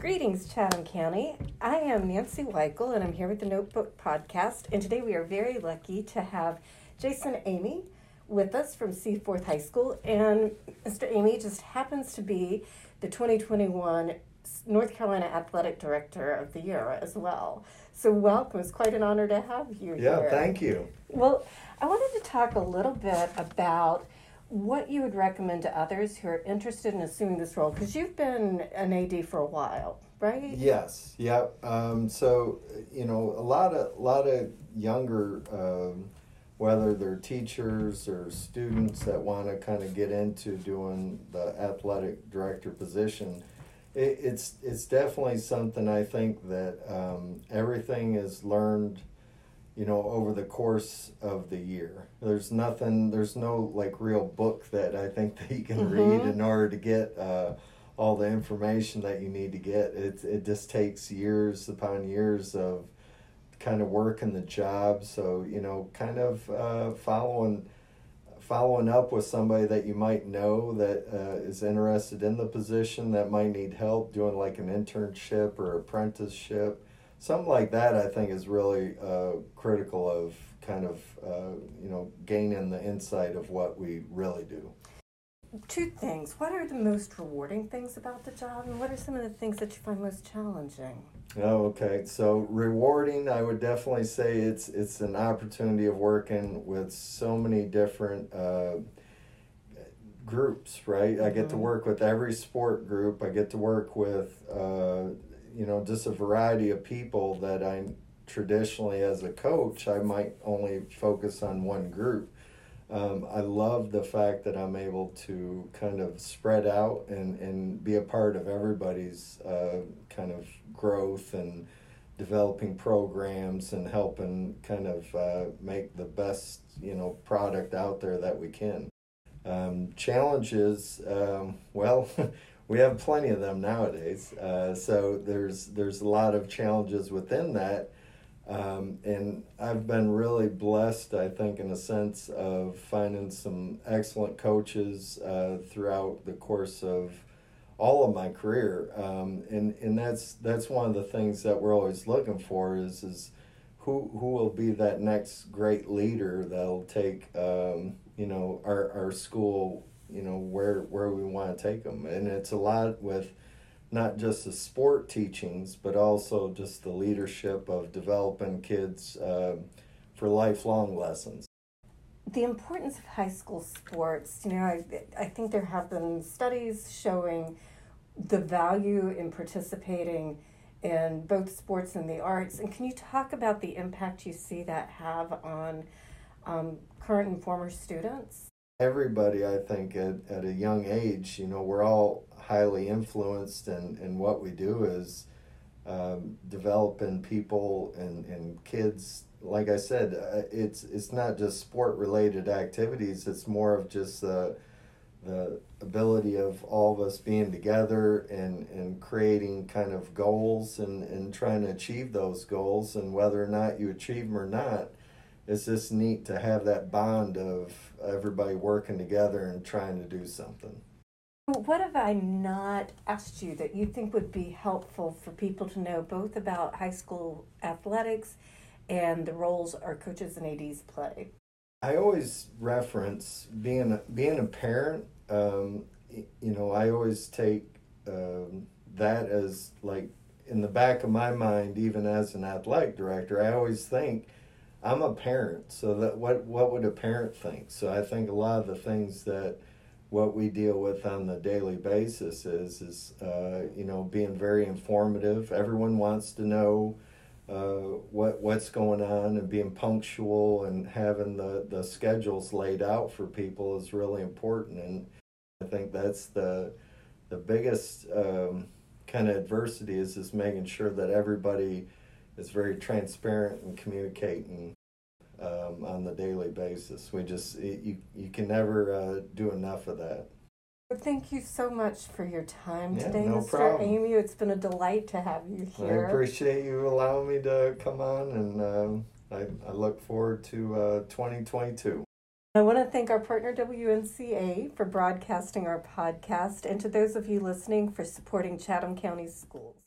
Greetings, Chatham County. I am Nancy Weichel, and I'm here with the Notebook Podcast. And today we are very lucky to have Jason Amy with us from Seaforth High School. And Mr. Amy just happens to be the 2021 North Carolina Athletic Director of the Year as well. So welcome. It's quite an honor to have you here. Yeah, thank you. Well, I wanted to talk a little bit about what you would recommend to others who are interested in assuming this role, because you've been an AD for a while, right? Yes. Yeah. A lot of younger, whether they're teachers or students that want to kind of get into doing the athletic director position, it's definitely something I think that everything is learned, over the course of the year. There's no like real book that I think that you can read in order to get all the information that you need to get. It just takes years upon years of kind of working the job. So, kind of following up with somebody that you might know that is interested in the position that might need help, doing like an internship or apprenticeship. Something like that, I think, is really critical of kind of, gaining the insight of what we really do. Two things. What are the most rewarding things about the job, and what are some of the things that you find most challenging? Oh, okay. So rewarding, I would definitely say it's an opportunity of working with so many different groups, right? Mm-hmm. I get to work with every sport group. I get to work with just a variety of people that I traditionally, as a coach, I might only focus on one group. I love the fact that I'm able to kind of spread out and be a part of everybody's kind of growth and developing programs and helping kind of make the best, product out there that we can. Challenges, well... We have plenty of them nowadays, so there's a lot of challenges within that, and I've been really blessed, I think, in a sense of finding some excellent coaches throughout the course of all of my career, and that's one of the things that we're always looking for is who will be that next great leader that'll take our school where we want to take them. And it's a lot with not just the sport teachings, but also just the leadership of developing kids for lifelong lessons. The importance of high school sports, I think there have been studies showing the value in participating in both sports and the arts. And can you talk about the impact you see that have on current and former students? Everybody, I think, at a young age, we're all highly influenced, and what we do is developing people and kids. Like I said, it's not just sport-related activities. It's more of just the ability of all of us being together and creating kind of goals and trying to achieve those goals, and whether or not you achieve them or not. It's just neat to have that bond of everybody working together and trying to do something. What have I not asked you that you think would be helpful for people to know both about high school athletics and the roles our coaches and ADs play? I always reference being a parent. I always take that as like in the back of my mind, even as an athletic director. I always think, I'm a parent, so that what would a parent think? So I think a lot of the things that what we deal with on the daily basis is being very informative. Everyone wants to know what's going on, and being punctual and having the schedules laid out for people is really important. And I think that's the biggest kind of adversity is making sure that everybody is very transparent and communicating on the daily basis. You can never do enough of that. Thank you so much for your time today, Mr. Problem. Amy. It's been a delight to have you here. I appreciate you allowing me to come on, and I look forward to 2022. I want to thank our partner WNCA for broadcasting our podcast, and to those of you listening for supporting Chatham County Schools.